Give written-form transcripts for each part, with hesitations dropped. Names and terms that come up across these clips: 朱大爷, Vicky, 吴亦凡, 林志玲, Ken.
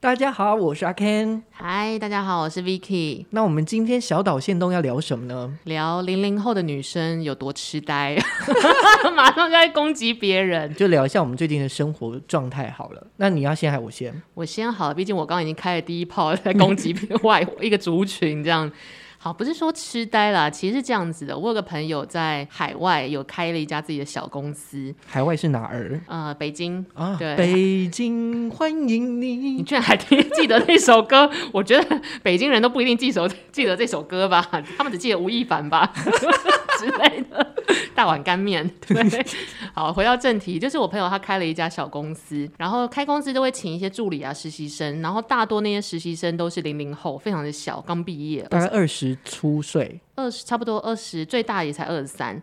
大家好，我是阿 Ken。 嗨，大家好，我是 Vicky。 那我们今天小岛限动要聊什么呢？聊00后的女生有多痴呆马上就在攻击别人，就聊一下我们最近的生活状态好了。那你要先还我先？我先好了，毕竟我刚刚已经开了第一炮在攻击外一个族群这样。好，不是说痴呆啦，其实是这样子的。我有个朋友在海外有开了一家自己的小公司。海外是哪儿？北京啊，对，北京欢迎你。你居然还记得那首歌？我觉得北京人都不一定记得这首歌吧，他们只记得吴亦凡吧之类的。大碗干面，对。好，回到正题，就是我朋友他开了一家小公司，然后开公司都会请一些助理啊、实习生，然后大多那些实习生都是00后，非常的小，刚毕业，大概20出岁，差不多20，最大也才23。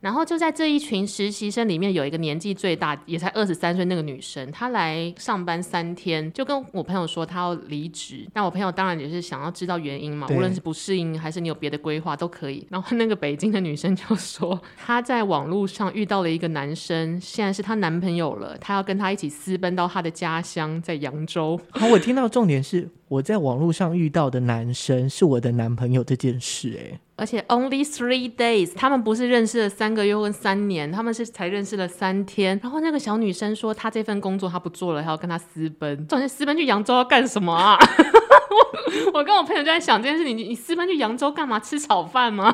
然后就在这一群实习生里面，有一个年纪最大也才23岁，那个女生她来上班3天就跟我朋友说她要离职。那我朋友当然也是想要知道原因嘛，无论是不适应还是你有别的规划都可以。然后那个北京的女生就说她在网络上遇到了一个男生，现在是她男朋友了，她要跟她一起私奔到她的家乡在扬州。好，我听到重点是我在网络上遇到的男生是我的男朋友这件事欸。而且 only 3 days， 他们不是认识了3个月或3年，他们是才认识了3天。然后那个小女生说她这份工作她不做了，还要跟她私奔。重点私奔去扬州要干什么啊我跟我朋友就在想这件事，你私奔去扬州干嘛？吃炒饭吗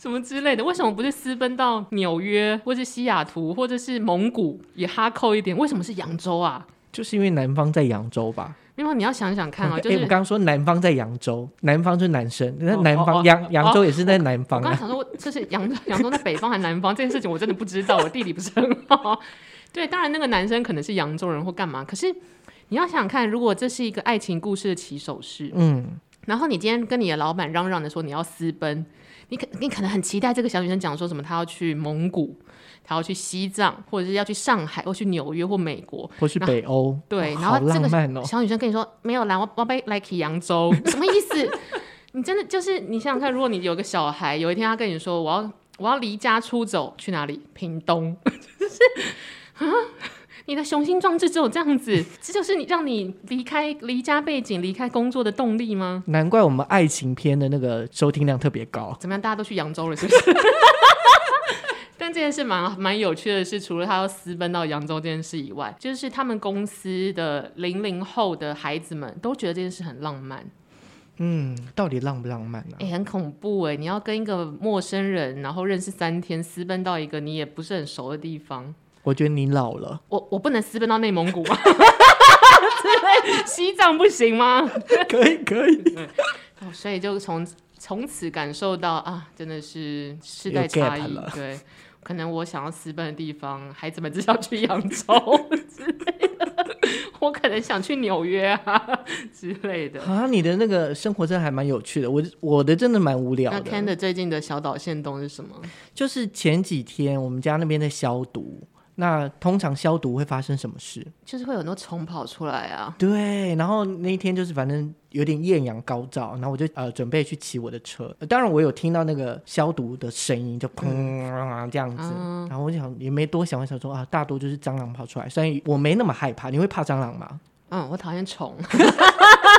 什么之类的？为什么不是私奔到纽约或是西雅图或者是蒙古也哈扣一点？为什么是扬州啊？就是因为南方在扬州吧。因为你要想想看啊，就是我刚刚说南方在扬州，南方就是男生，那南方扬州也是在南方啊。我刚想说这是扬州在北方还南方这件事情我真的不知道，我地理不是很好。对，当然那个男生可能是扬州人或干嘛，可是你要想想看，如果这是一个爱情故事的起手式，然后你今天跟你的老板嚷嚷的说你要私奔，你可能很期待这个小女生讲说什么她要去蒙古，她要去西藏，或者是要去上海或去纽约或美国或是北欧。对，然后这个小女生跟你说没有啦，我要来去扬州什么意思你真的就是你想想看，如果你有个小孩，有一天他跟你说我要离家出走，去哪里？屏东就是啊，你的雄心壮志只有这样子，这就是你让你离家背景离开工作的动力吗？难怪我们爱情片的那个收听量特别高。怎么样，大家都去扬州了是不是但这件事蛮有趣的是，除了他要私奔到扬州这件事以外，就是他们公司的00后的孩子们都觉得这件事很浪漫。到底浪不浪漫啊？很恐怖欸，你要跟一个陌生人然后认识3天，私奔到一个你也不是很熟的地方。我觉得你老了，我不能私奔到内蒙古吗西藏不行吗？可以所以就从此感受到啊，真的是世代差异。对，可能我想要私奔的地方，孩子们只想去扬州之类的，我可能想去纽约啊之类的啊。你的那个生活真的还蛮有趣的，我的真的蛮无聊的。那 Ken 的最近的小岛限动是什么？就是前几天我们家那边在消毒。那通常消毒会发生什么事？就是会有很多虫跑出来啊。对，然后那一天就是反正有点艳阳高照，然后我就准备去骑我的车，当然我有听到那个消毒的声音，就砰这样子，然后我想也没多想，我想说啊，大多就是蟑螂跑出来，所以我没那么害怕。你会怕蟑螂吗？我讨厌虫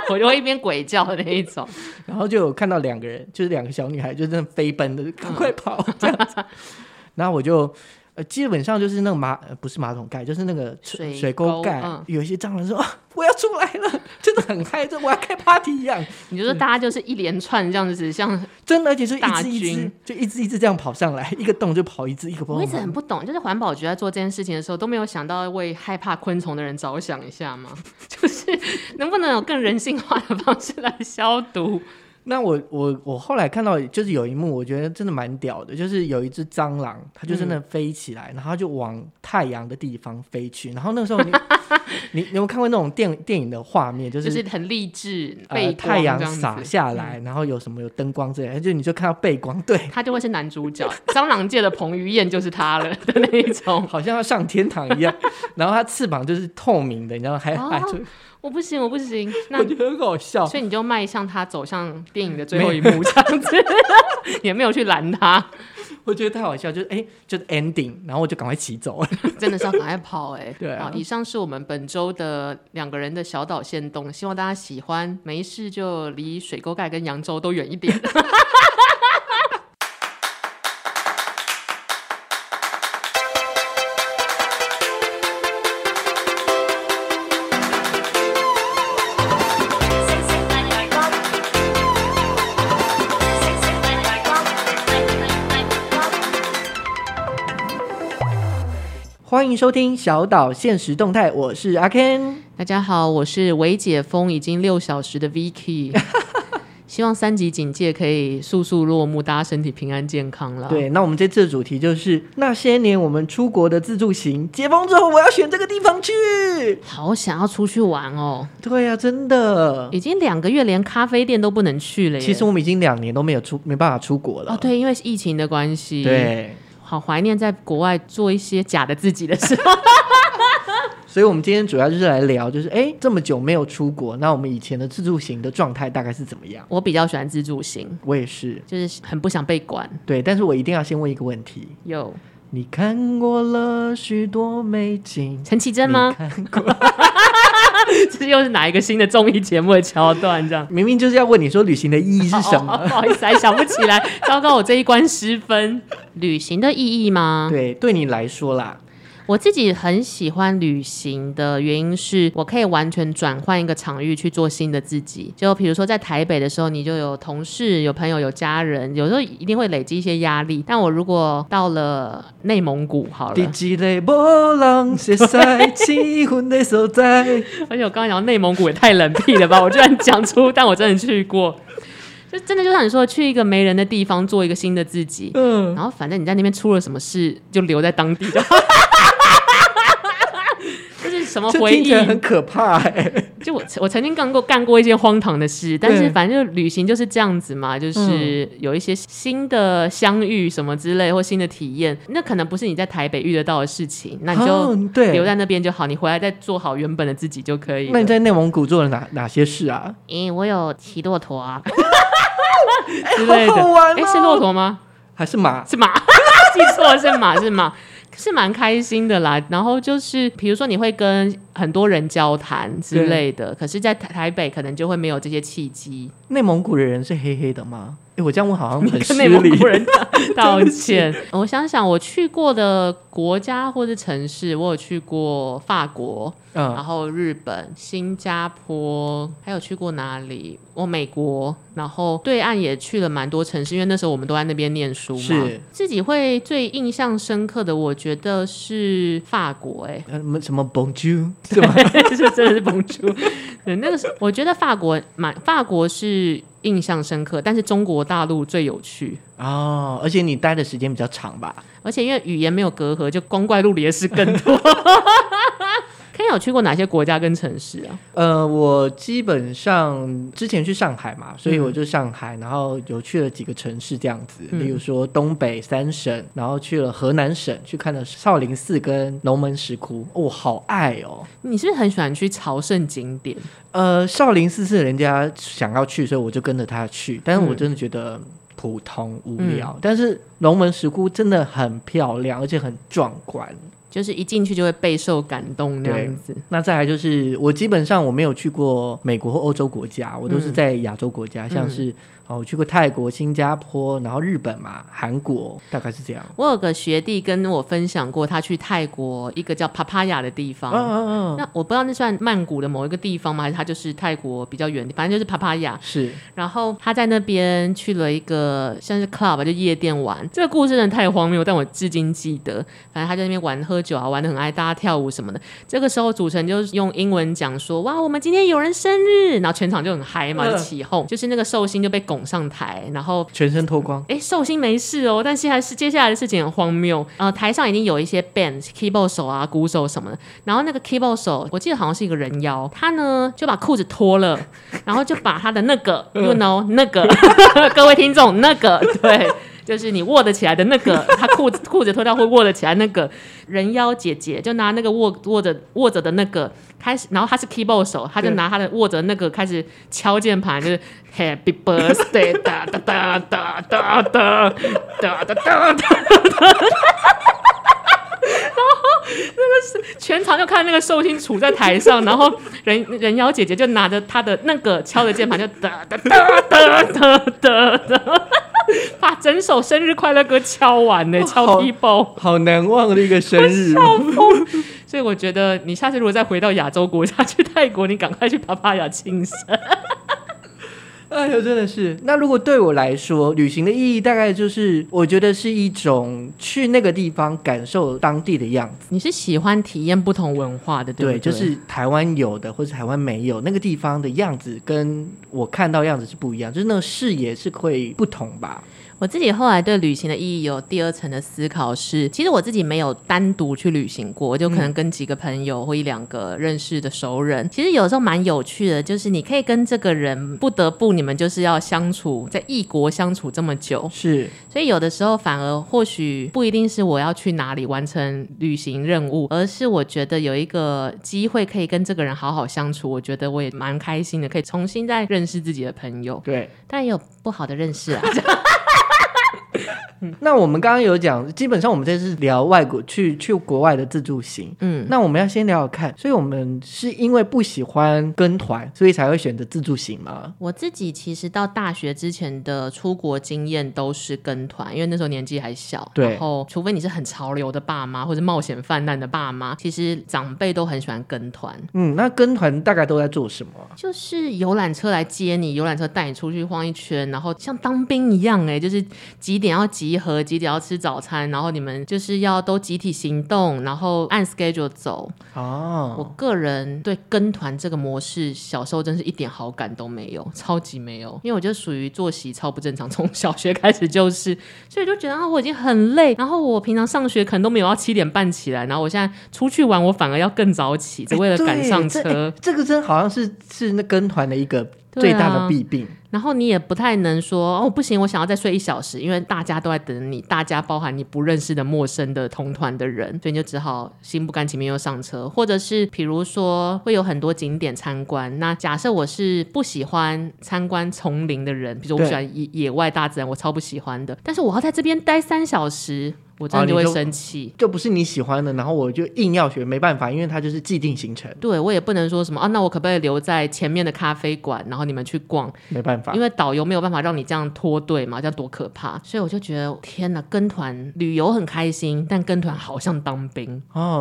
我就会一边鬼叫的那一种然后就有看到2个人，就是2个小女孩，就真的飞奔的赶快跑这样子然后我就基本上就是那个不是马桶盖，就是那个水沟盖，有一些蟑螂说啊，我要出来了，真的很嗨，就我要开 party 一样。你就说大家就是一连串这样子，像真的，而且是一只，就一只这样跑上来，一个洞就跑一只，一个洞。我一直很不懂，就是环保局在做这件事情的时候，都没有想到为害怕昆虫的人着想一下吗？就是能不能有更人性化的方式来消毒？那我后来看到就是有一幕我觉得真的蛮屌的，就是有一只蟑螂它就真的飞起来，然后它就往太阳的地方飞去，然后那个时候你有没有看过那种电影的画面，就是很励志背光太阳洒下来，然后有什么有灯光之类的，就你就看到背光，对，它就会是男主角蟑螂界的彭于晏就是他了的那一种好像要上天堂一样然后它翅膀就是透明的，你知道还就我不行那我觉得很好笑，所以你就迈向他，走向电影的最后一幕这样子也没有去拦他我觉得太好笑，就是就是 ending， 然后我就赶快骑走了，真的是要赶快跑对啊。好，以上是我们本周的两个人的小岛限动，希望大家喜欢，没事就离水沟盖跟扬州都远一点。欢迎收听小岛现实动态，我是阿 Ken。 大家好，我是微解封已经6小时的 Vicky。 希望3级警戒可以速速落幕，大家身体平安健康啦。对，那我们这次的主题就是那些年我们出国的自助行，解封之后我要选这个地方去，好想要出去玩哦。对啊，真的已经2个月连咖啡店都不能去了耶。其实我们已经2年都没办法出国了。哦，对，因为疫情的关系。对，好怀念在国外做一些假的自己的时候。所以我们今天主要就是来聊，就是这么久没有出国，那我们以前的自助行的状态大概是怎么样。我比较喜欢自助行。我也是，就是很不想被管。对，但是我一定要先问一个问题。有，你看过了许多美景，陈绮贞吗？你看过。这又是哪一个新的综艺节目的桥段？这样明明就是要问你说旅行的意义是什么。不好意思，还想不起来。糟糕，我这一关失分。旅行的意义吗？对，对你来说啦。我自己很喜欢旅行的原因是我可以完全转换一个场域去做新的自己。就比如说在台北的时候，你就有同事有朋友有家人，有时候一定会累积一些压力。但我如果到了内蒙古好了，而且我刚刚讲到内蒙古也太冷僻了吧。我居然讲出，但我真的去过。就真的就像你说，去一个没人的地方做一个新的自己。然后反正你在那边出了什么事就留在当地就好。什么回忆？这听起来很可怕就我曾经干过一些荒唐的事，但是反正就旅行就是这样子嘛，就是有一些新的相遇什么之类，或新的体验，那可能不是你在台北遇得到的事情，那你就留在那边就好，你回来再做好原本的自己就可以了。那你在内蒙古做了哪些事啊？我有骑骆驼啊之类的。好好玩哦。是骆驼吗？还是马？是马。记错了，是马。是蛮开心的啦。然后就是比如说你会跟很多人交谈之类的，可是在台北可能就会没有这些契机。内蒙古的人是黑黑的吗？我这样问好像很失礼。跟内蒙古人道歉。我想想，我去过的国家或是城市，我有去过法国，然后日本、新加坡，还有去过哪里？美国，然后对岸也去了蛮多城市，因为那时候我们都在那边念书嘛。是。自己会最印象深刻的，我觉得是法国。什么 Bonjour 是吗？就真的是 Bonjour。 对，那个我觉得法国是印象深刻，但是中国大陆最有趣哦。而且你待的时间比较长吧，而且因为语言没有隔阂，就光怪陆离的事更多。Ken 有去过哪些国家跟城市啊？我基本上之前去上海嘛，所以我就上海，然后有去了几个城市这样子，比如说东北3省，然后去了河南省，去看了少林寺跟龙门石窟。好爱哦。你是不是很喜欢去朝圣景点？少林寺是人家想要去，所以我就跟着他去，但是我真的觉得普通无聊。但是龙门石窟真的很漂亮，而且很壮观，就是一进去就会备受感动那样子。那再来就是我基本上我没有去过美国或欧洲国家，我都是在亚洲国家，像是我去过泰国、新加坡，然后日本嘛，韩国，大概是这样。我有个学弟跟我分享过，他去泰国一个叫帕帕亚的地方。那我不知道那算曼谷的某一个地方吗？还是他就是泰国比较远的，反正就是帕帕亚。是。然后他在那边去了一个像是 club 就夜店玩。这个故事真的太荒谬，但我至今记得。反正他在那边玩喝酒啊，玩得很爱，大家跳舞什么的。这个时候主持人就用英文讲说：“哇，我们今天有人生日！”然后全场就很嗨嘛，就起哄。就是那个寿星就被拱上台，然后全身脱光。寿星没事哦，但是接下来的事情很荒谬。台上已经有一些 band keyboard 手啊、鼓手什么的。然后那个 keyboard 手，我记得好像是一个人妖，他呢就把裤子脱了，然后就把他的那个，you know， 那个，各位听众，那个对。就是你握得起来的那个，他裤子脱掉会握得起来那个人妖姐姐，就拿那个握着的那个开始，然后他是 keyboard 手，他就拿他的握着那个开始敲键盘，就是 Happy Birthday 哒哒哒哒哒哒哒哒哒。然后那个全场就看那个寿星杵在台上，然后人妖姐姐就拿着她的那个敲的键盘就哒哒哒哒哒哒哒，把整首生日快乐歌敲完呢，敲一包，好难忘的一个生日。所以我觉得你下次如果再回到亚洲国家去泰国，你赶快去帕帕亚庆生。哎呦，真的是。那如果对我来说，旅行的意义大概就是，我觉得是一种去那个地方感受当地的样子。你是喜欢体验不同文化的，对不对？对，就是台湾有的或者台湾没有，那个地方的样子跟我看到样子是不一样，就是那种视野是会不同吧。我自己后来对旅行的意义有第二层的思考是，其实我自己没有单独去旅行过，就可能跟几个朋友或一两个认识的熟人，其实有时候蛮有趣的，就是你可以跟这个人不得不你们就是要相处，在异国相处这么久，是，所以有的时候反而或许不一定是我要去哪里完成旅行任务，而是我觉得有一个机会可以跟这个人好好相处，我觉得我也蛮开心的，可以重新再认识自己的朋友。对，但也有不好的认识啊。那我们刚刚有讲，基本上我们这次聊外国去国外的自助行，那我们要先聊聊看，所以我们是因为不喜欢跟团，所以才会选择自助行吗？我自己其实到大学之前的出国经验都是跟团，因为那时候年纪还小，对，然后除非你是很潮流的爸妈或者冒险泛滥的爸妈，其实长辈都很喜欢跟团。那跟团大概都在做什么？就是游览车来接你，游览车带你出去晃一圈，然后像当兵一样，就是几点要集合，几点要吃早餐，然后你们就是要都集体行动，然后按 schedule 走。我个人对跟团这个模式小时候真是一点好感都没有，超级没有，因为我就属于作息超不正常，从小学开始就是，所以就觉得我已经很累，然后我平常上学可能都没有要7点半起来，然后我现在出去玩我反而要更早起，只为了赶上车。这个真好像是那跟团的一个最大的弊病。然后你也不太能说不行，我想要再睡1小时，因为大家都在等你，大家包含你不认识的陌生的同团的人，所以你就只好心不甘情不愿又上车。或者是比如说会有很多景点参观，那假设我是不喜欢参观丛林的人，比如说我不喜欢野外大自然，我超不喜欢的，但是我要在这边待3小时，我真的就会生气，就不是你喜欢的，然后我就硬要学，没办法，因为它就是既定行程。对，我也不能说什么那我可不可以留在前面的咖啡馆然后你们去逛，没办法，因为导游没有办法让你这样脱队嘛，这样多可怕。所以我就觉得天哪，跟团旅游很开心，但跟团好像当兵。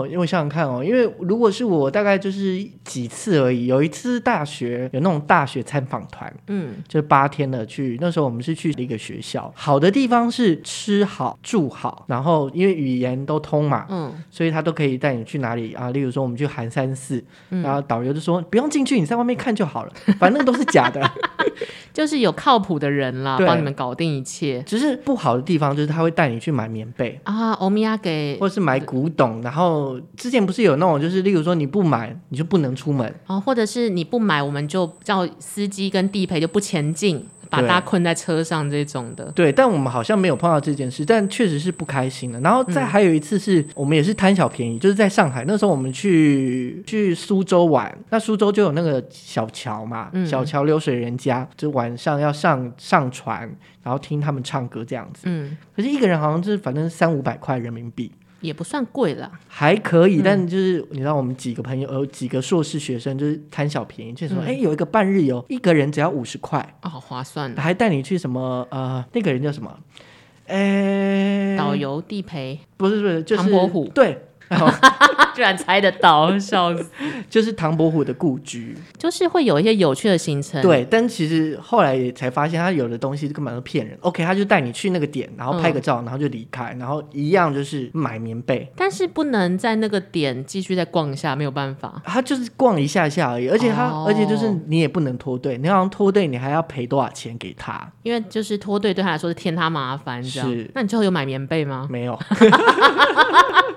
因为我想想看因为如果是我大概就是几次而已。有一次大学有那种大学参访团，就是8天的去，那时候我们是去一个学校，好的地方是吃好住好，然后因为语言都通嘛，所以他都可以带你去哪里啊？例如说我们去寒山寺，然后导游就说不用进去，你在外面看就好了，反正那个都是假的。就是有靠谱的人啦，帮你们搞定一切。只是不好的地方就是他会带你去买棉被啊，欧米亚给，或是买古董。然后之前不是有那种，就是例如说你不买你就不能出门或者是你不买我们就叫司机跟地陪就不前进，把大家困在车上这种的。对，但我们好像没有碰到这件事，但确实是不开心的。然后再还有一次是我们也是贪小便宜，就是在上海那时候我们去苏州玩，那苏州就有那个小桥嘛，小桥流水人家，就晚上要上船，然后听他们唱歌这样子。可是一个人好像就是反正300-500块人民币，也不算贵了，还可以。但就是你知道我们几个朋友有几个硕士学生就是贪小便宜，就说有一个半日游，一个人只要50块，好划算的。还带你去什么那个人叫什么导游地陪，不是就是唐伯虎。对，居然猜得到，笑死。就是唐伯虎的故居，就是会有一些有趣的行程。对，但其实后来也才发现他有的东西根本都骗人。 OK， 他就带你去那个点，然后拍个照，然后就离开，然后一样就是买棉被，但是不能在那个点继续再逛一下，没有办法，他就是逛一下下而已。而且就是你也不能脱队，你好像脱队你还要赔多少钱给他，因为就是脱队对他来说是添他麻烦这样。是。那你最后有买棉被吗？没有。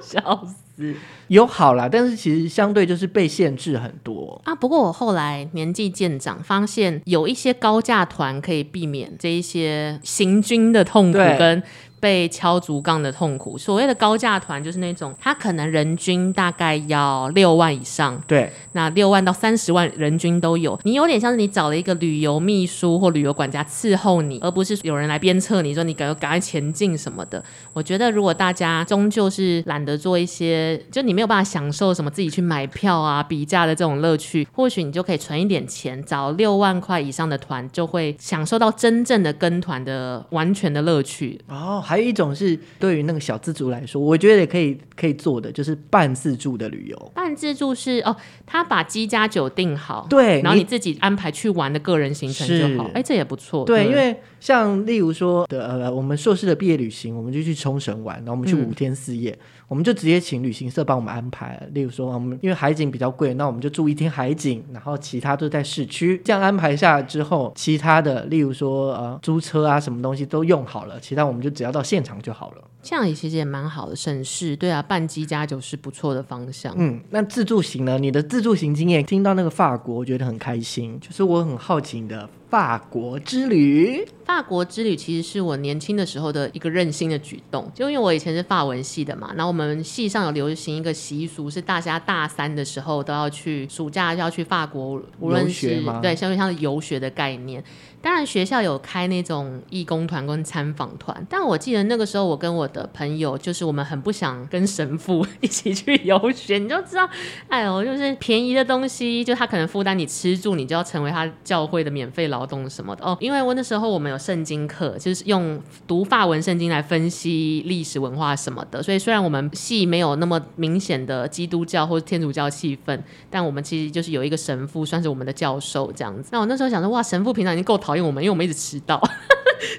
笑死。思。有好啦，但是其实相对就是被限制很多啊。不过我后来年纪渐长，发现有一些高价团可以避免这一些行军的痛苦跟被敲竹杠的痛苦。所谓的高价团就是那种他可能人均大概要6万以上，对，那6万到30万人均都有。你有点像是你找了一个旅游秘书或旅游管家伺候你，而不是有人来鞭策你说你赶快前进什么的。我觉得如果大家终究是懒得做一些就你没有办法享受什么自己去买票啊比价的这种乐趣，或许你就可以存一点钱找6万块以上的团，就会享受到真正的跟团的完全的乐趣。哦，还有一种是对于那个小自助来说，我觉得也可以做的，就是半自助的旅游。半自助是哦，他把机加酒订好，对，然后你自己安排去玩的个人行程就好。哎，这也不错。 对，因为像例如说我们硕士的毕业旅行，我们就去冲绳玩，然后我们去5天4夜、我们就直接请旅行社帮我们安排。例如说我们因为海景比较贵，那我们就住1天海景，然后其他都在市区。这样安排下来之后，其他的例如说租车啊什么东西都用好了，其他我们就只要到现场就好了。这样其实也蛮好的，省事。对啊，半机加酒是不错的方向。那自助行呢？你的自助行经验，听到那个法国我觉得很开心，就是我很好奇你的法国之旅。法国之旅其实是我年轻的时候的一个任性的举动，就因为我以前是法文系的嘛，然后我们系上有流行一个习俗，是大家大3的时候都要去，暑假要去法国，无论是对像是游学的概念。当然学校有开那种义工团跟参访团，但我记得那个时候我跟我的朋友，就是我们很不想跟神父一起去游学。你就知道哎呦，就是便宜的东西，就他可能负担你吃住，你就要成为他教会的免费劳动什么的。因为我那时候我们有圣经课，就是用读法文圣经来分析历史文化什么的，所以虽然我们系没有那么明显的基督教或天主教气氛，但我们其实就是有一个神父算是我们的教授这样子。那我那时候想说，哇，神父平常已经够讨厌我们，因为我们一直迟到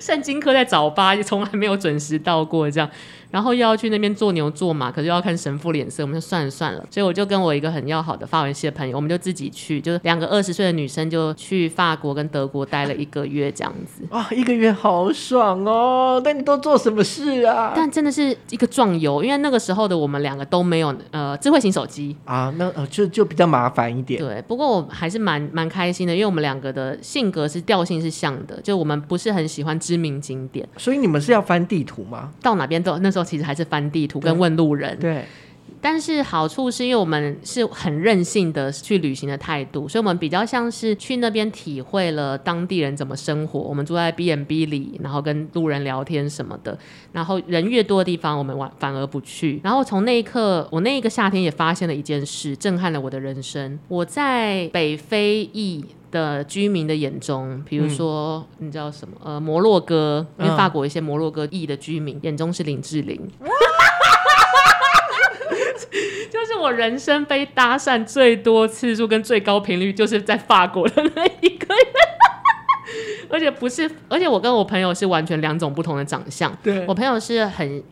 圣经课在早八从来没有准时到过这样，然后又要去那边做牛做马，可是又要看神父脸色，我们就算了。所以我就跟我一个很要好的法文系的朋友，我们就自己去，就是两个20岁的女生就去法国跟德国待了1个月这样子。哇，1个月好爽哦！但你都做什么事啊？但真的是一个壮游，因为那个时候的我们两个都没有智慧型手机啊，那就比较麻烦一点。对，不过我还是蛮开心的，因为我们两个的性格是调性是像的，就我们不是很喜欢知名景点。所以你们是要翻地图吗？到哪边都那时候其实还是翻地图跟问路人。 对，但是好处是因为我们是很任性的去旅行的态度，所以我们比较像是去那边体会了当地人怎么生活。我们住在 B&B 里，然后跟路人聊天什么的，然后人越多的地方我们反而不去。然后从那一刻，我那一个夏天也发现了一件事，震撼了我的人生。我在北非裔的居民的眼中，比如说你知道什么摩洛哥，因为法国一些摩洛哥裔的居民眼中是林志玲就是我人生被搭讪最多次数跟最高频率就是在法国的那一个人而且我跟我朋友是完全两种不同的长相。对，我朋友是很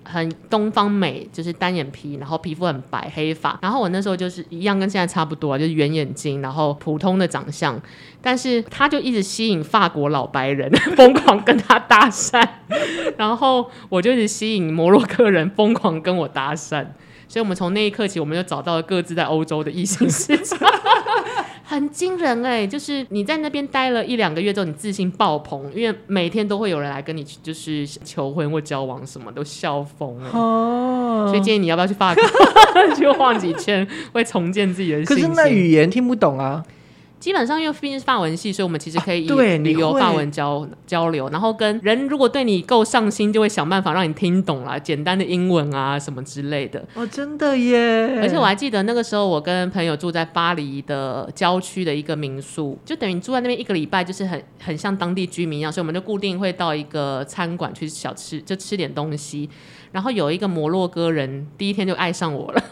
东方美，就是单眼皮，然后皮肤很白，黑发。然后我那时候就是一样跟现在差不多，就是圆眼睛，然后普通的长相。但是他就一直吸引法国老白人疯狂跟他搭讪然后我就一直吸引摩洛哥人疯狂跟我搭讪。所以我们从那一刻起，我们就找到了各自在欧洲的异性市场很惊人欸，就是你在那边待了1-2个月之后，你自信爆棚，因为每天都会有人来跟你就是求婚或交往什么，都笑疯了所以建议你要不要去法国去晃几圈，会重建自己的信心。可是那语言听不懂啊。基本上因为毕竟是法文系，所以我们其实可以旅游法文交流，然后跟人如果对你够上心，就会想办法让你听懂啦，简单的英文啊什么之类的。哦，真的耶！而且我还记得那个时候，我跟朋友住在巴黎的郊区的一个民宿，就等于住在那边1个礼拜，就是很像当地居民一样，所以我们就固定会到一个餐馆去小吃，就吃点东西。然后有一个摩洛哥人，第一天就爱上我了。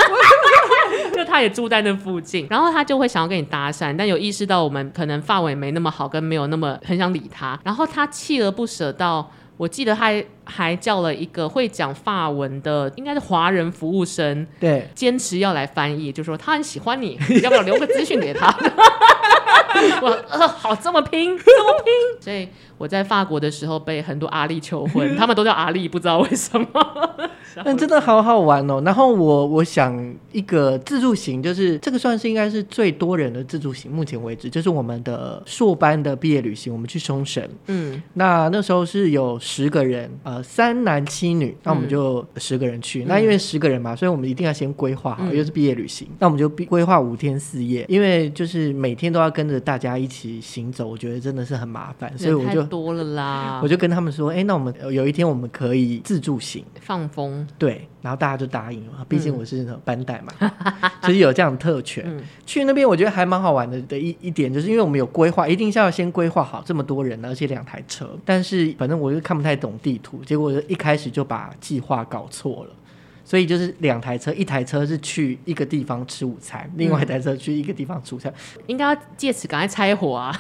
就他也住在那附近，然后他就会想要跟你搭讪，但有意识到我们可能法文也没那么好，跟没有那么很想理他。然后他锲而不舍到，我记得他还叫了一个会讲法文的，应该是华人服务生，对，坚持要来翻译，就说他很喜欢你，要不要留个资讯给他？我好，这么拼，这么拼。所以我在法国的时候被很多阿力求婚，他们都叫阿力，不知道为什么。但真的好好玩哦。然后我想一个自助行，就是这个算是应该是最多人的自助行，目前为止，就是我们的硕班的毕业旅行，我们去冲绳。嗯，那时候是有10个人，3男7女，那我们就10个人去。那因为10个人嘛，所以我们一定要先规划好，因为是毕业旅行，那我们就规划5天4夜，因为就是每天都要跟着大家一起行走，我觉得真的是很麻烦，所以我就太多了啦。我就跟他们说，那我们有一天我们可以自助行放风，对，然后大家就答应了，毕竟我是班代嘛，所以有这样的特权。去那边我觉得还蛮好玩的一点，就是因为我们有规划，一定是要先规划好这么多人，而且2台车。但是反正我就看不太懂地图，结果一开始就把计划搞错了。所以就是2台车，一台车是去一个地方吃午餐，另外一台车去一个地方吃午餐。应该要借此赶快拆伙啊，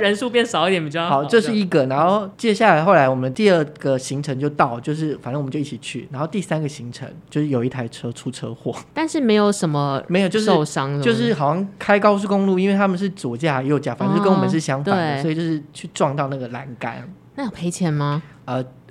人数变少一点比较好。这是一个。然后接下来后来我们第二个行程就到，就是反正我们就一起去。然后第3个行程就是有一台车出车祸，但是没有什么受伤，就是好像开高速公路，因为他们是左驾右驾，反正跟我们是相反的，所以就是去撞到那个栏杆。那有赔钱吗？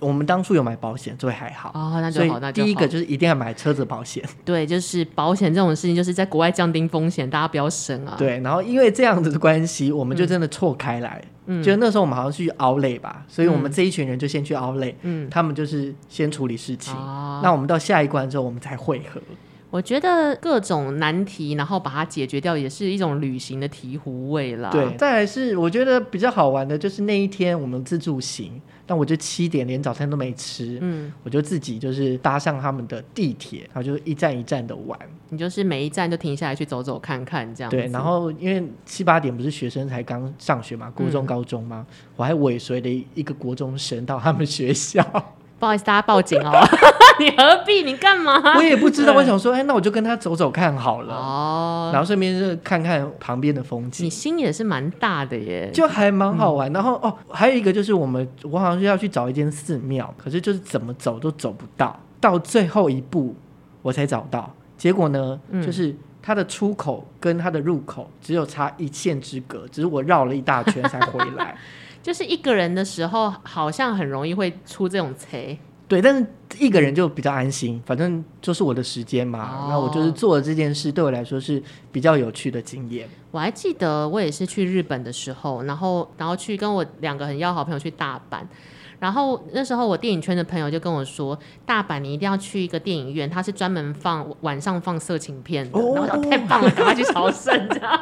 我们当初有买保险，所以还好。哦，那就好，那就好。第一个就是一定要买车子保险。对，就是保险这种事情，就是在国外降低风险，大家不要省啊。对，然后因为这样子的关系，我们就真的错开来。就那时候我们好像去 Outlet 吧，所以我们这一群人就先去 Outlet，他们就是先处理事情。那我们到下一关之后，我们才汇合。我觉得各种难题然后把它解决掉也是一种旅行的醍醐味啦。对，再来是我觉得比较好玩的就是那一天我们自助行，但我就7点连早餐都没吃，我就自己就是搭上他们的地铁，然后就一站一站的玩。你就是每一站就停下来去走走看看这样子。对，然后因为7、8点不是学生才刚上学嘛，国中高中嘛，我还尾随了一个国中生到他们学校。不好意思，大家报警哦。你何必？你干嘛？我也不知道。我想说，那我就跟他走走看好了。哦，然后顺便就看看旁边的风景。你心也是蛮大的耶，就还蛮好玩。然后还有一个就是我好像是要去找一间寺庙，可是就是怎么走都走不到，到最后一步我才找到。结果呢，就是它的出口跟它的入口只有差1线之隔，只是我绕了一大圈才回来。就是一个人的时候好像很容易会出这种贼。对，但是一个人就比较安心，反正就是我的时间嘛，那我就是做了这件事，对我来说是比较有趣的经验。我还记得我也是去日本的时候，然后去跟我2个很要好朋友去大阪，然后那时候我电影圈的朋友就跟我说，大阪你一定要去一个电影院，它是专门晚上放色情片的。然后我说太棒了，赶快去朝圣这样。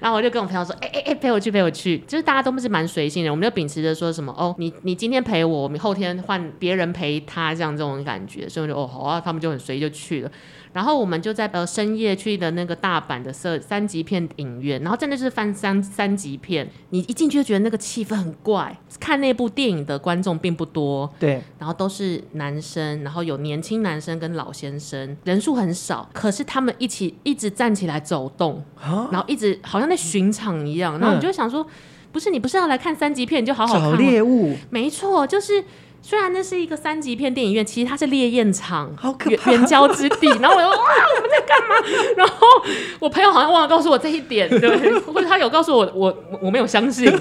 然后我就跟我朋友说，陪我去。就是大家都不是蛮随性的，我们就秉持着说什么你今天陪我，我们后天换别人陪他这种感觉。所以我就好啊，他们就很随意就去了。然后我们就在深夜去的那个大阪的3级片影院，然后在那就是翻3级片，你一进去就觉得那个气氛很怪。看那部电影的观众并不多，对，然后都是男生，然后有年轻男生跟老先生，人数很少，可是他们一直站起来走动，然后一直好像在巡场一样。然后你就想说，你不是要来看3级片，你就好好看找猎物。没错，就是。虽然那是一个3级片电影院，其实它是烈焰场，好可怕，远郊之地。然后我就哇，我们在干嘛？然后我朋友好像忘了告诉我这一点，对，或者他有告诉我，我没有相信。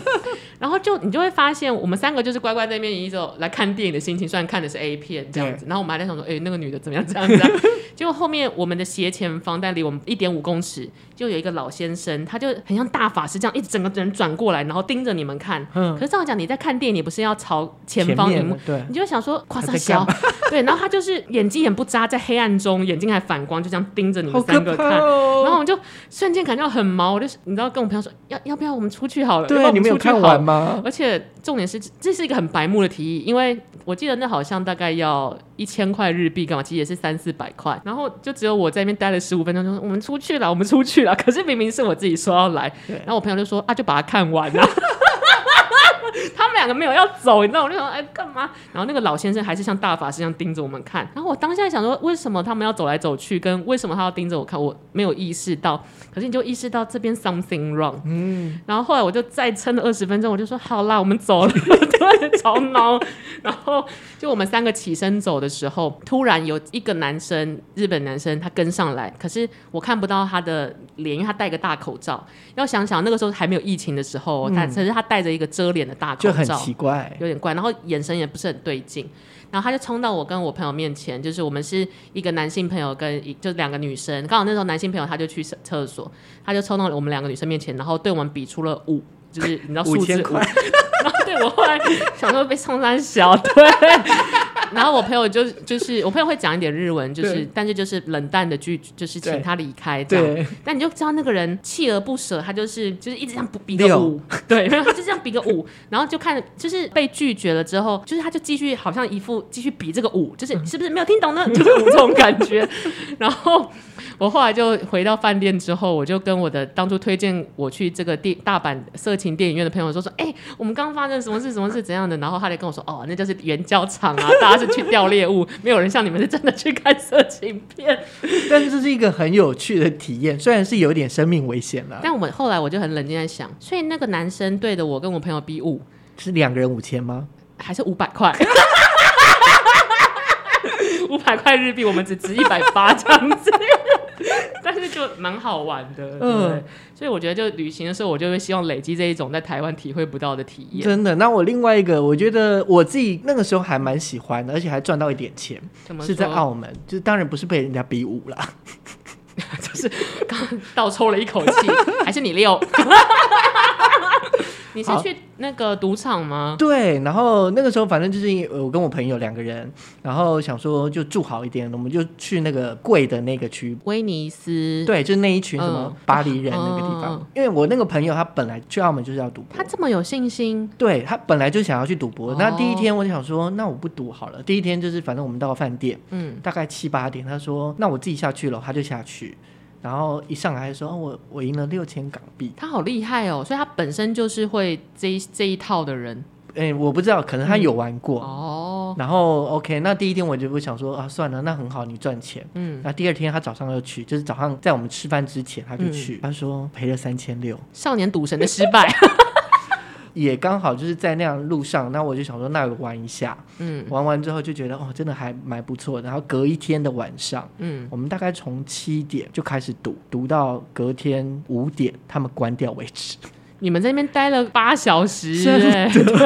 然后你就会发现，我们3个就是乖乖在那边一直来看电影的心情，虽然看的是 A 片这样子。然后我们还在想说，那个女的怎么样这样子？结果后面我们的斜前方，但离我们1.5公尺，就有一个老先生，他就很像大法师这样，一整个人转过来，然后盯着你们看。可是照讲，你在看电影，你不是要朝前方荧幕？你就想说夸张小，对，然后他就是眼睛也不眨，在黑暗中眼睛还反光，就这样盯着你们3个看，然后我就瞬间感觉到很毛，我就你知道跟我朋友说要不要我们出去好了？对，你们有看完吗？而且重点是这是一个很白目的提议，因为我记得那好像大概要1000块日币干嘛，其实也是300-400块，然后就只有我在那边待了15分钟，就说我们出去了，我们出去了。可是明明是我自己说要来，然后我朋友就说就把它看完了。他们2个没有要走，你知道，我就想干嘛？然后那个老先生还是像大法师一样盯着我们看。然后我当下想说，为什么他们要走来走去，跟为什么他要盯着我看，我没有意识到。可是你就意识到这边 something wrong。然后后来我就再撑了20分钟，我就说好啦，我们走了。对，超孬。然后就我们3个起身走的时候，突然有一个男生，日本男生，他跟上来，可是我看不到他的脸，因为他戴个大口罩。要想想那个时候还没有疫情的时候，但是他戴着一个遮脸的大口罩，就很奇怪，有点怪，然后眼神也不是很对劲。然后他就冲到我跟我朋友面前，就是我们是一个男性朋友跟就两个女生，刚好那时候男性朋友他就去厕所，他就冲到我们两个女生面前，然后对我们比出了5，就是你知道数字5,000块然后对我后来想说被冲三小，对然后我朋友就是我朋友会讲一点日文，就是但是就是冷淡的拒，就是请他离开这样。但你就知道那个人锲而不舍，他就是一直这样比个5，对，他就这样比个5，然后就看就是被拒绝了之后，就是他就继续好像一副继续比这个5，就是是不是没有听懂呢？就是5这种感觉。然后我后来就回到饭店之后，我就跟我的当初推荐我去这个大阪色情电影院的朋友说哎、欸，我们刚发生什么事怎样的？然后他就跟我说哦，那就是援交场啊，大家是去钓猎物，没有人像你们是真的去看色情片。但是这是一个很有趣的体验，虽然是有点生命危险了。但我们后来我就很冷静在想，所以那个男生对着我跟我朋友比5，是2个人5000吗？还是500块？500块日币，我们只值180这样子。但是就蛮好玩的，对，所以我觉得就旅行的时候我就会希望累积这一种在台湾体会不到的体验。真的。那我另外一个我觉得我自己那个时候还蛮喜欢的，而且还赚到一点钱，是在澳门，就是当然不是被人家比5啦就是刚倒抽了一口气还是你6你是去那个赌场吗？对，然后那个时候反正就是我跟我朋友2个人，然后想说就住好一点，我们就去那个贵的那个区，威尼斯，对，就是那一群什么巴黎人那个地方。因为我那个朋友他本来去澳门就是要赌博，他这么有信心，对，他本来就想要去赌博。那第一天我就想说那我不赌好了，第一天就是反正我们到饭店大概7、8点，他说那我自己下去了，他就下去，然后一上来还说、哦、我赢了6000港币。他好厉害哦，所以他本身就是会这一套的人。我不知道，可能他有玩过哦。然后 OK， 那第一天我就想说啊，算了，那很好，你赚钱。那第二天他早上要去，就是早上在我们吃饭之前他就去，他说赔了3600。少年赌神的失败也刚好就是在那样路上，那我就想说那我玩一下，玩完之后就觉得哦，真的还蛮不错的。然后隔一天的晚上，我们大概从7点就开始赌到隔天5点他们关掉为止。你们在那边待了8小时，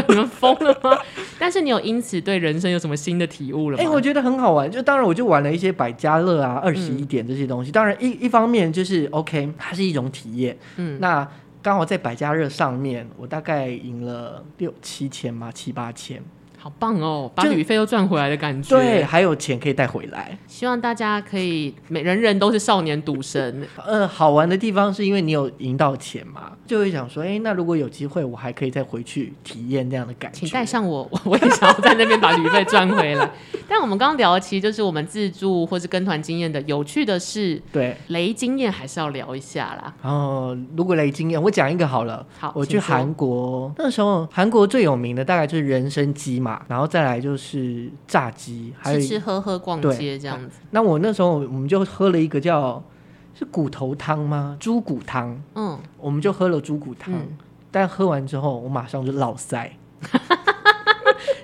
你们疯了吗？但是你有因此对人生有什么新的体悟了吗？我觉得很好玩，就当然我就玩了一些百家乐啊、21点这些东西。当然一方面就是 OK， 它是一种体验。那刚好在百家乐上面我大概赢了6、7千嘛，7、8千。好棒哦，把旅费又赚回来的感觉。对，还有钱可以带回来。希望大家可以人人都是少年赌神好玩的地方是因为你有赢到钱嘛，就会想说那如果有机会我还可以再回去体验这样的感觉。请带上我，我也想要在那边把旅费赚回来但我们刚刚聊的其实就是我们自助或是跟团经验的有趣的事，对，雷经验还是要聊一下啦。如果雷经验我讲一个好了。好，我去韩国，那时候韩国最有名的大概就是人参鸡嘛，然后再来就是炸鸡，还有吃喝逛街这样子。那我那时候我们就喝了一个叫是骨头汤吗？猪骨汤。我们就喝了猪骨汤，但喝完之后我马上就落塞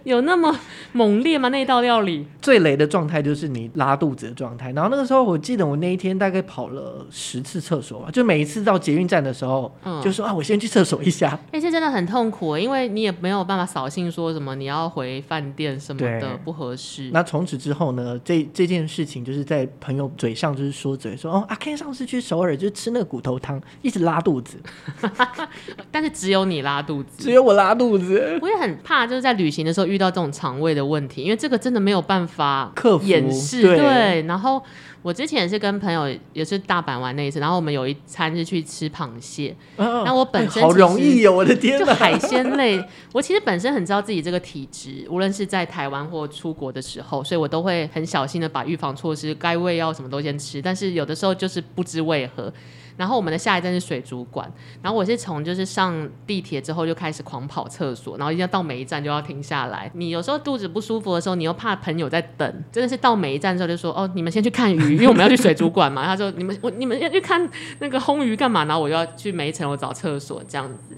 有那么猛烈吗？那道料理最雷的状态就是你拉肚子的状态。然后那个时候我记得我那一天大概跑了10次厕所吧，就每一次到捷运站的时候就说我先去厕所一下。这真的很痛苦，因为你也没有办法扫兴说什么你要回饭店什么的，不合适。那从此之后呢，这件事情就是在朋友嘴上就是说嘴说阿 Ken 上次去首尔就吃那个骨头汤一直拉肚子但是只有你拉肚子，只有我拉肚子。我也很怕就是在旅行的时候遇到这种肠胃的问题，因为这个真的没有办法克服掩饰。 对，然后我之前是跟朋友也是大阪玩那一次，然后我们有一餐是去吃螃蟹。那我本身好容易我的天哪，就海鲜类我其实本身很知道自己这个体质，无论是在台湾或出国的时候，所以我都会很小心的把预防措施该胃药什么都先吃，但是有的时候就是不知为何。然后我们的下一站是水族馆，然后我是从就是上地铁之后就开始狂跑厕所，然后一定要到每一站就要停下来。你有时候肚子不舒服的时候，你又怕朋友在等，真的是到每一站之后就说你们先去看鱼，因为我们要去水族馆嘛他说你们要去看那个烘鱼干嘛，然后我就要去每一层楼找厕所这样子。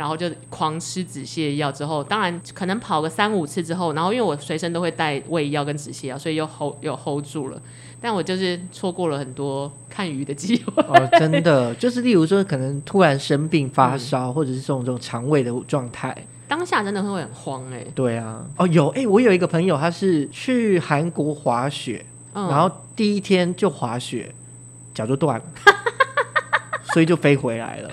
然后就狂吃止泻药，之后当然可能跑个3-5次之后，然后因为我随身都会带胃药跟止泻药，所以又 hold 住了，但我就是错过了很多看鱼的机会、哦、真的就是例如说可能突然生病发烧、或者是这种肠胃的状态，当下真的会很慌欸。对啊，哦有欸，我有一个朋友他是去韩国滑雪、然后第一天就滑雪脚就断了所以就飞回来了，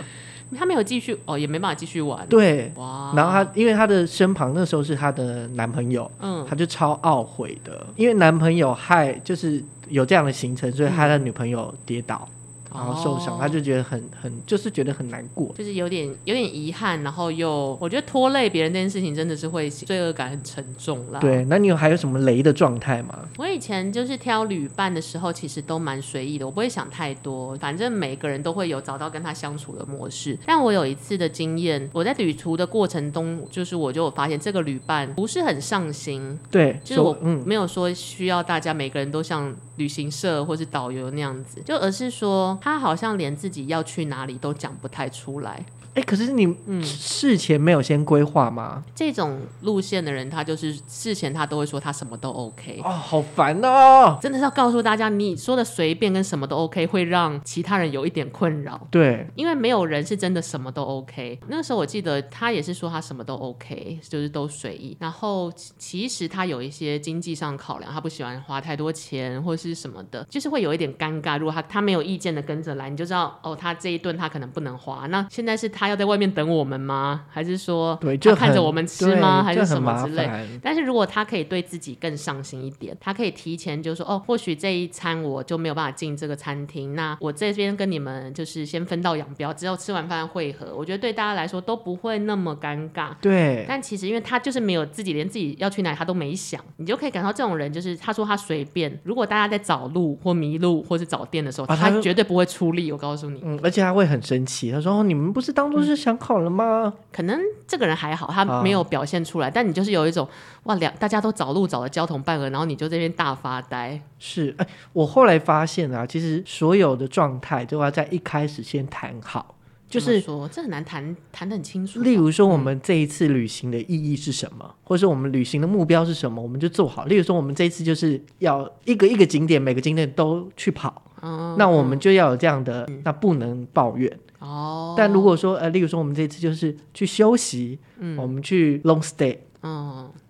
他没有继续哦，也没办法继续玩。对，哇！然后他因为他的身旁那时候是他的男朋友，他就超懊悔的，因为男朋友害就是有这样的行程，所以他的女朋友跌倒。然后受伤、他就觉得很就是觉得很难过，就是有点遗憾，然后又我觉得拖累别人这件事情真的是会罪恶感很沉重啦。对，那你还有什么雷的状态吗？我以前就是挑旅伴的时候其实都蛮随意的，我不会想太多，反正每个人都会有找到跟他相处的模式。但我有一次的经验，我在旅途的过程中就是我就有发现这个旅伴不是很上心。对，就是我没有说需要大家每个人都像旅行社或是导游那样子，就而是说他好像连自己要去哪里都讲不太出来。欸，可是你事前没有先规划吗？这种路线的人他就是事前他都会说他什么都 OK。 哦，好烦哦，真的是要告诉大家你说的随便跟什么都 OK 会让其他人有一点困扰。对，因为没有人是真的什么都 OK。 那时候我记得他也是说他什么都 OK， 就是都随意，然后其实他有一些经济上考量，他不喜欢花太多钱或是什么的，就是会有一点尴尬。如果 他没有意见的跟着来，你就知道哦，他这一顿他可能不能花，那现在是他要在外面等我们吗？还是说他看着我们吃吗？还是什么之类。但是如果他可以对自己更上心一点，他可以提前就说哦，或许这一餐我就没有办法进这个餐厅，那我这边跟你们就是先分道扬镳，之后吃完饭会合，我觉得对大家来说都不会那么尴尬。对，但其实因为他就是没有自己，连自己要去哪里他都没想，你就可以感到这种人就是他说他随便，如果大家在找路或迷路或是找店的时候，他绝对不会出力，我告诉你。而且他会很生气，他说哦，你们不是当初是想好了吗？可能这个人还好，他没有表现出来，但你就是有一种哇，大家都找路找的焦头半额，然后你就这边大发呆。是，哎，我后来发现啊，其实所有的状态都要在一开始先谈好，就是说这很难谈得很清楚。例如说我们这一次旅行的意义是什么，或者说我们旅行的目标是什么，我们就做好。例如说我们这一次就是要一个一个景点，每个景点都去跑，那我们就要有这样的，那不能抱怨。但如果说例如说我们这次就是去休息，我们去 long stay，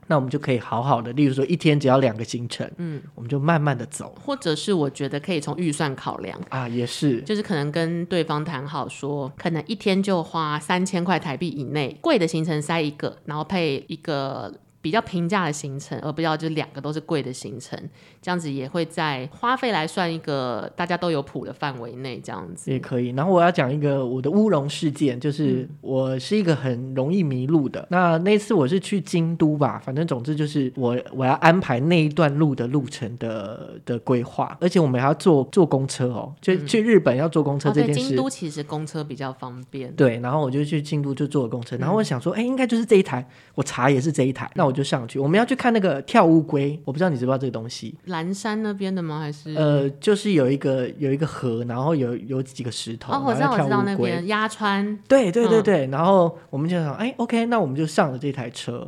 那我们就可以好好的，例如说一天只要2个行程，我们就慢慢的走。或者是我觉得可以从预算考量啊，也是，就是可能跟对方谈好说，可能一天就花3000块台币以内，贵的行程塞一个，然后配一个比较平价的行程，而不要就2个都是贵的行程，这样子也会在花费来算一个大家都有谱的范围内，这样子也可以。然后我要讲一个我的乌龙事件，就是我是一个很容易迷路的，那次我是去京都吧，反正总之就是我要安排那一段路的路程的规划，而且我们还要坐公车哦，就去日本要坐公车这件事。对，京都其实公车比较方便。对，然后我就去京都就坐了公车，然后我想说应该就是这一台，我查也是这一台，那我就上去，我们要去看那个跳乌龟，我不知道你知不知道这个东西。蓝山那边的吗？还是就是有一个河，然后有几个石头。哦，我知道那边鸭川。对对对对，然后我们就想，哎 ，OK， 那我们就上了这台车。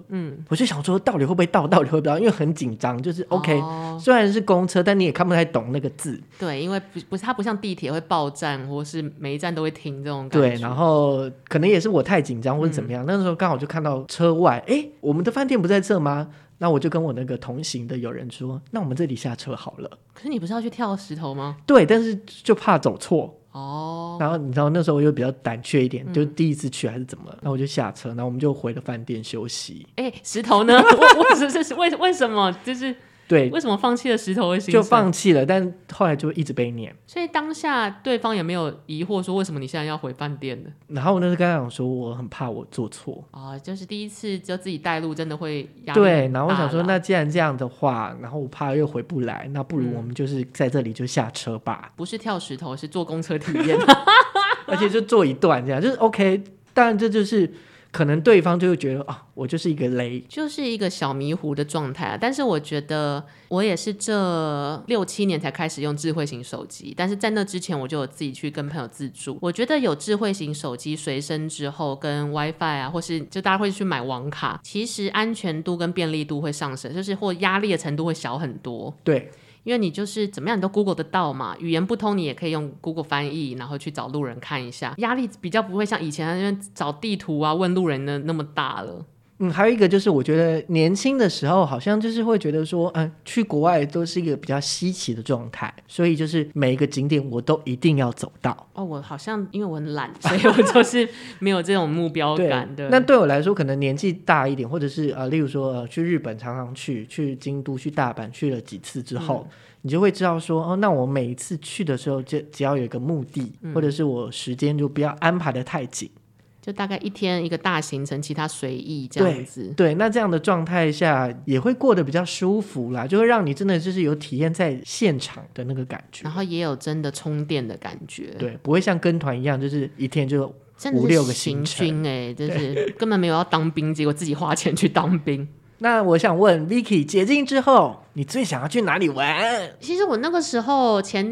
我就想说，到底会不会到？到底会不会到？因为很紧张，就是 OK，虽然是公车，但你也看不太懂那个字。对，因为它不像地铁会报站，或是每一站都会停这种感觉。对，然后可能也是我太紧张，或者怎么样。那时候刚好就看到车外，哎，我们的饭店不在这吗？那我就跟我那个同行的有人说，那我们这里下车好了。可是你不是要去跳石头吗？对，但是就怕走错。然后你知道那时候我就比较胆怯一点，就第一次去还是怎么，那我就下车，然后我们就回了饭店休息。哎，石头呢？为什么就是对，为什么放弃了石头的行程？就放弃了，但后来就一直被念。所以当下对方也没有疑惑说为什么你现在要回饭店的。然后我那时候跟他讲说我很怕我做错啊，就是第一次就自己带路真的会压力很大。对，然后我想说那既然这样的话，然后我怕又回不来，那不如我们就是在这里就下车吧。不是跳石头，是坐公车体验而且就坐一段这样就是 OK。当然这就是可能对方就会觉得啊，我就是一个雷，就是一个小迷糊的状态啊。但是我觉得我也是这6-7年才开始用智慧型手机，但是在那之前我就有自己去跟朋友自助。我觉得有智慧型手机随身之后跟 WiFi 啊，或是就大家会去买网卡，其实安全度跟便利度会上升，就是或压力的程度会小很多。对，因为你就是怎么样你都 Google 得到嘛，语言不通你也可以用 Google 翻译，然后去找路人看一下，压力比较不会像以前因为找地图啊问路人的那么大了。嗯，还有一个就是我觉得年轻的时候好像就是会觉得说去国外都是一个比较稀奇的状态，所以就是每一个景点我都一定要走到。哦，我好像因为我很懒，所以我就是没有这种目标感。对，那对我来说可能年纪大一点，或者是例如说去日本常常去京都去大阪去了几次之后，你就会知道说哦，那我每一次去的时候只要有一个目的，或者是我时间就不要安排得太紧，就大概一天一个大行程，其他随意这样子。 对，那这样的状态下也会过得比较舒服啦，就会让你真的就是有体验在现场的那个感觉，然后也有真的充电的感觉。对，不会像跟团一样就是一天就5-6个行程，真的是行军就是根本没有要当兵，结果自己花钱去当兵。那我想问 Vicky， 解禁之后你最想要去哪里玩？其实我那个时候前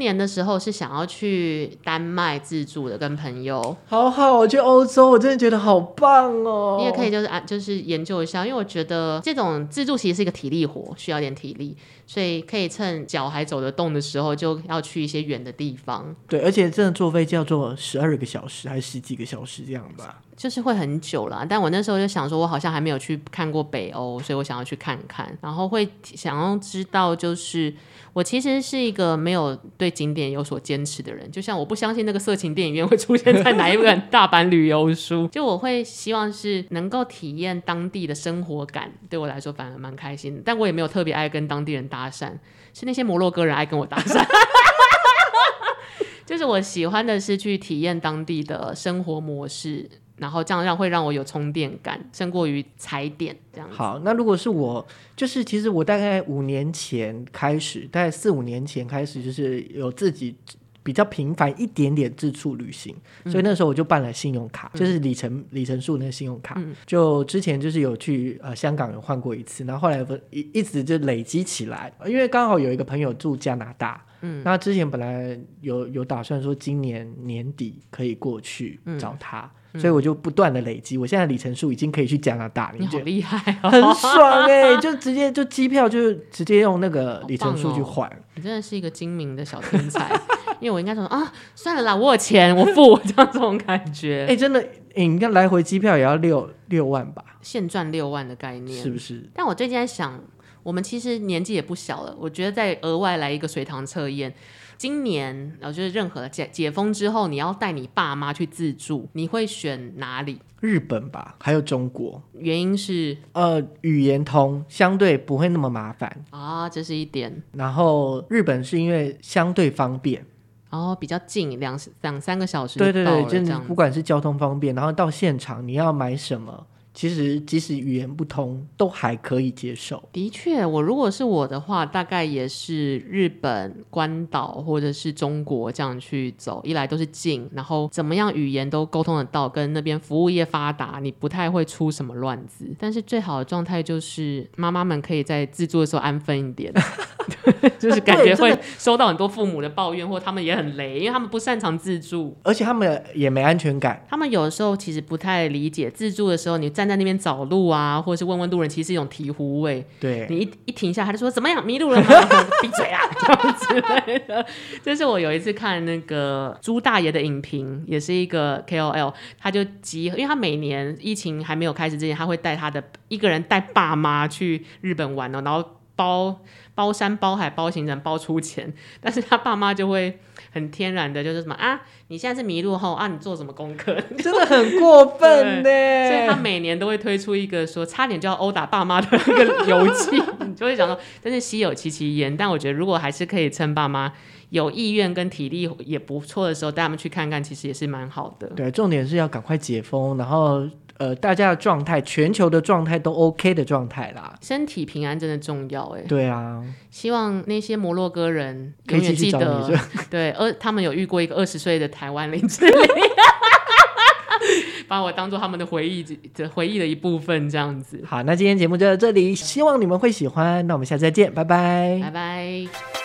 年的时候是想要去丹麦自助的，跟朋友。好好，我去欧洲，我真的觉得好棒哦。你也可以就是研究一下，因为我觉得这种自助其实是一个体力活，需要点体力，所以可以趁脚还走得动的时候就要去一些远的地方。对，而且真的坐飞机要坐12个小时还是十几个小时这样吧，就是会很久啦。但我那时候就想说我好像还没有去看过北欧，所以我想要去看看，然后会想要知道，就是我其实是一个没有对景点有所坚持的人，就像我不相信那个色情电影院会出现在哪一本大阪旅游书就我会希望是能够体验当地的生活感，对我来说反而蛮开心的。但我也没有特别爱跟当地人搭讪，是那些摩洛哥人爱跟我搭讪就是我喜欢的是去体验当地的生活模式，然后这样会让我有充电感，胜过于踩点这样子。好，那如果是我，就是其实我大概4-5年前开始，就是有自己比较频繁一点点自助旅行，所以那时候我就办了信用卡，就是里程数那个信用卡，就之前就是有去香港有换过一次，然后后来一直就累积起来。因为刚好有一个朋友住加拿大，那之前本来有打算说今年年底可以过去找他，所以我就不断的累积，我现在里程数已经可以去加拿大。你好厉害哦，很爽耶就直接就机票就直接用那个里程数去换。你真的是一个精明的小天才因为我应该说啊，算了啦，我有钱我付这种感觉真的你看来回机票也要6万吧，现赚6万的概念是不是？但我最近在想，我们其实年纪也不小了，我觉得再额外来一个随堂测验。今年就是任何解封之后，你要带你爸妈去自助，你会选哪里？日本吧，还有中国。原因是语言通，相对不会那么麻烦啊，这是一点。然后日本是因为相对方便，然后比较近，2-3个小时就到了。对对对，就是不管是交通方便，然后到现场你要买什么，其实即使语言不通都还可以接受。的确，如果是我的话，大概也是日本、关岛或者是中国这样去走，一来都是近，然后怎么样语言都沟通得到，跟那边服务业发达，你不太会出什么乱子。但是最好的状态就是妈妈们可以在自助的时候安分一点就是感觉会收到很多父母的抱怨，或他们也很雷，因为他们不擅长自助，而且他们也没安全感。他们有的时候其实不太理解自助的时候你站在那边找路啊，或者是问问路人，其实是一种醍醐味。对，你 一停下他就说怎么样迷路了吗闭嘴啊这样之类的。这是我有一次看那个朱大爷的影评，也是一个 KOL， 他就集合，因为他每年疫情还没有开始之前，他会带他的一个人带爸妈去日本玩然后包山包海包行程包出钱，但是他爸妈就会很天然的就是什么啊，你现在是迷路后啊，你做什么功课？真的很过分呢。所以他每年都会推出一个说差点就要殴打爸妈的一个游记，你就会想说真是稀有其其言。但我觉得如果还是可以趁爸妈有意愿跟体力也不错的时候带他们去看看，其实也是蛮好的。对，重点是要赶快解封，然后大家的状态，全球的状态都 OK 的状态啦。身体平安真的重要耶。对啊，希望那些摩洛哥人永远记得，对，他们有遇过一个20岁的台湾林志玲把我当做他们的回忆的一部分这样子。好，那今天节目就到这里，希望你们会喜欢，那我们下次再见，拜拜，拜拜。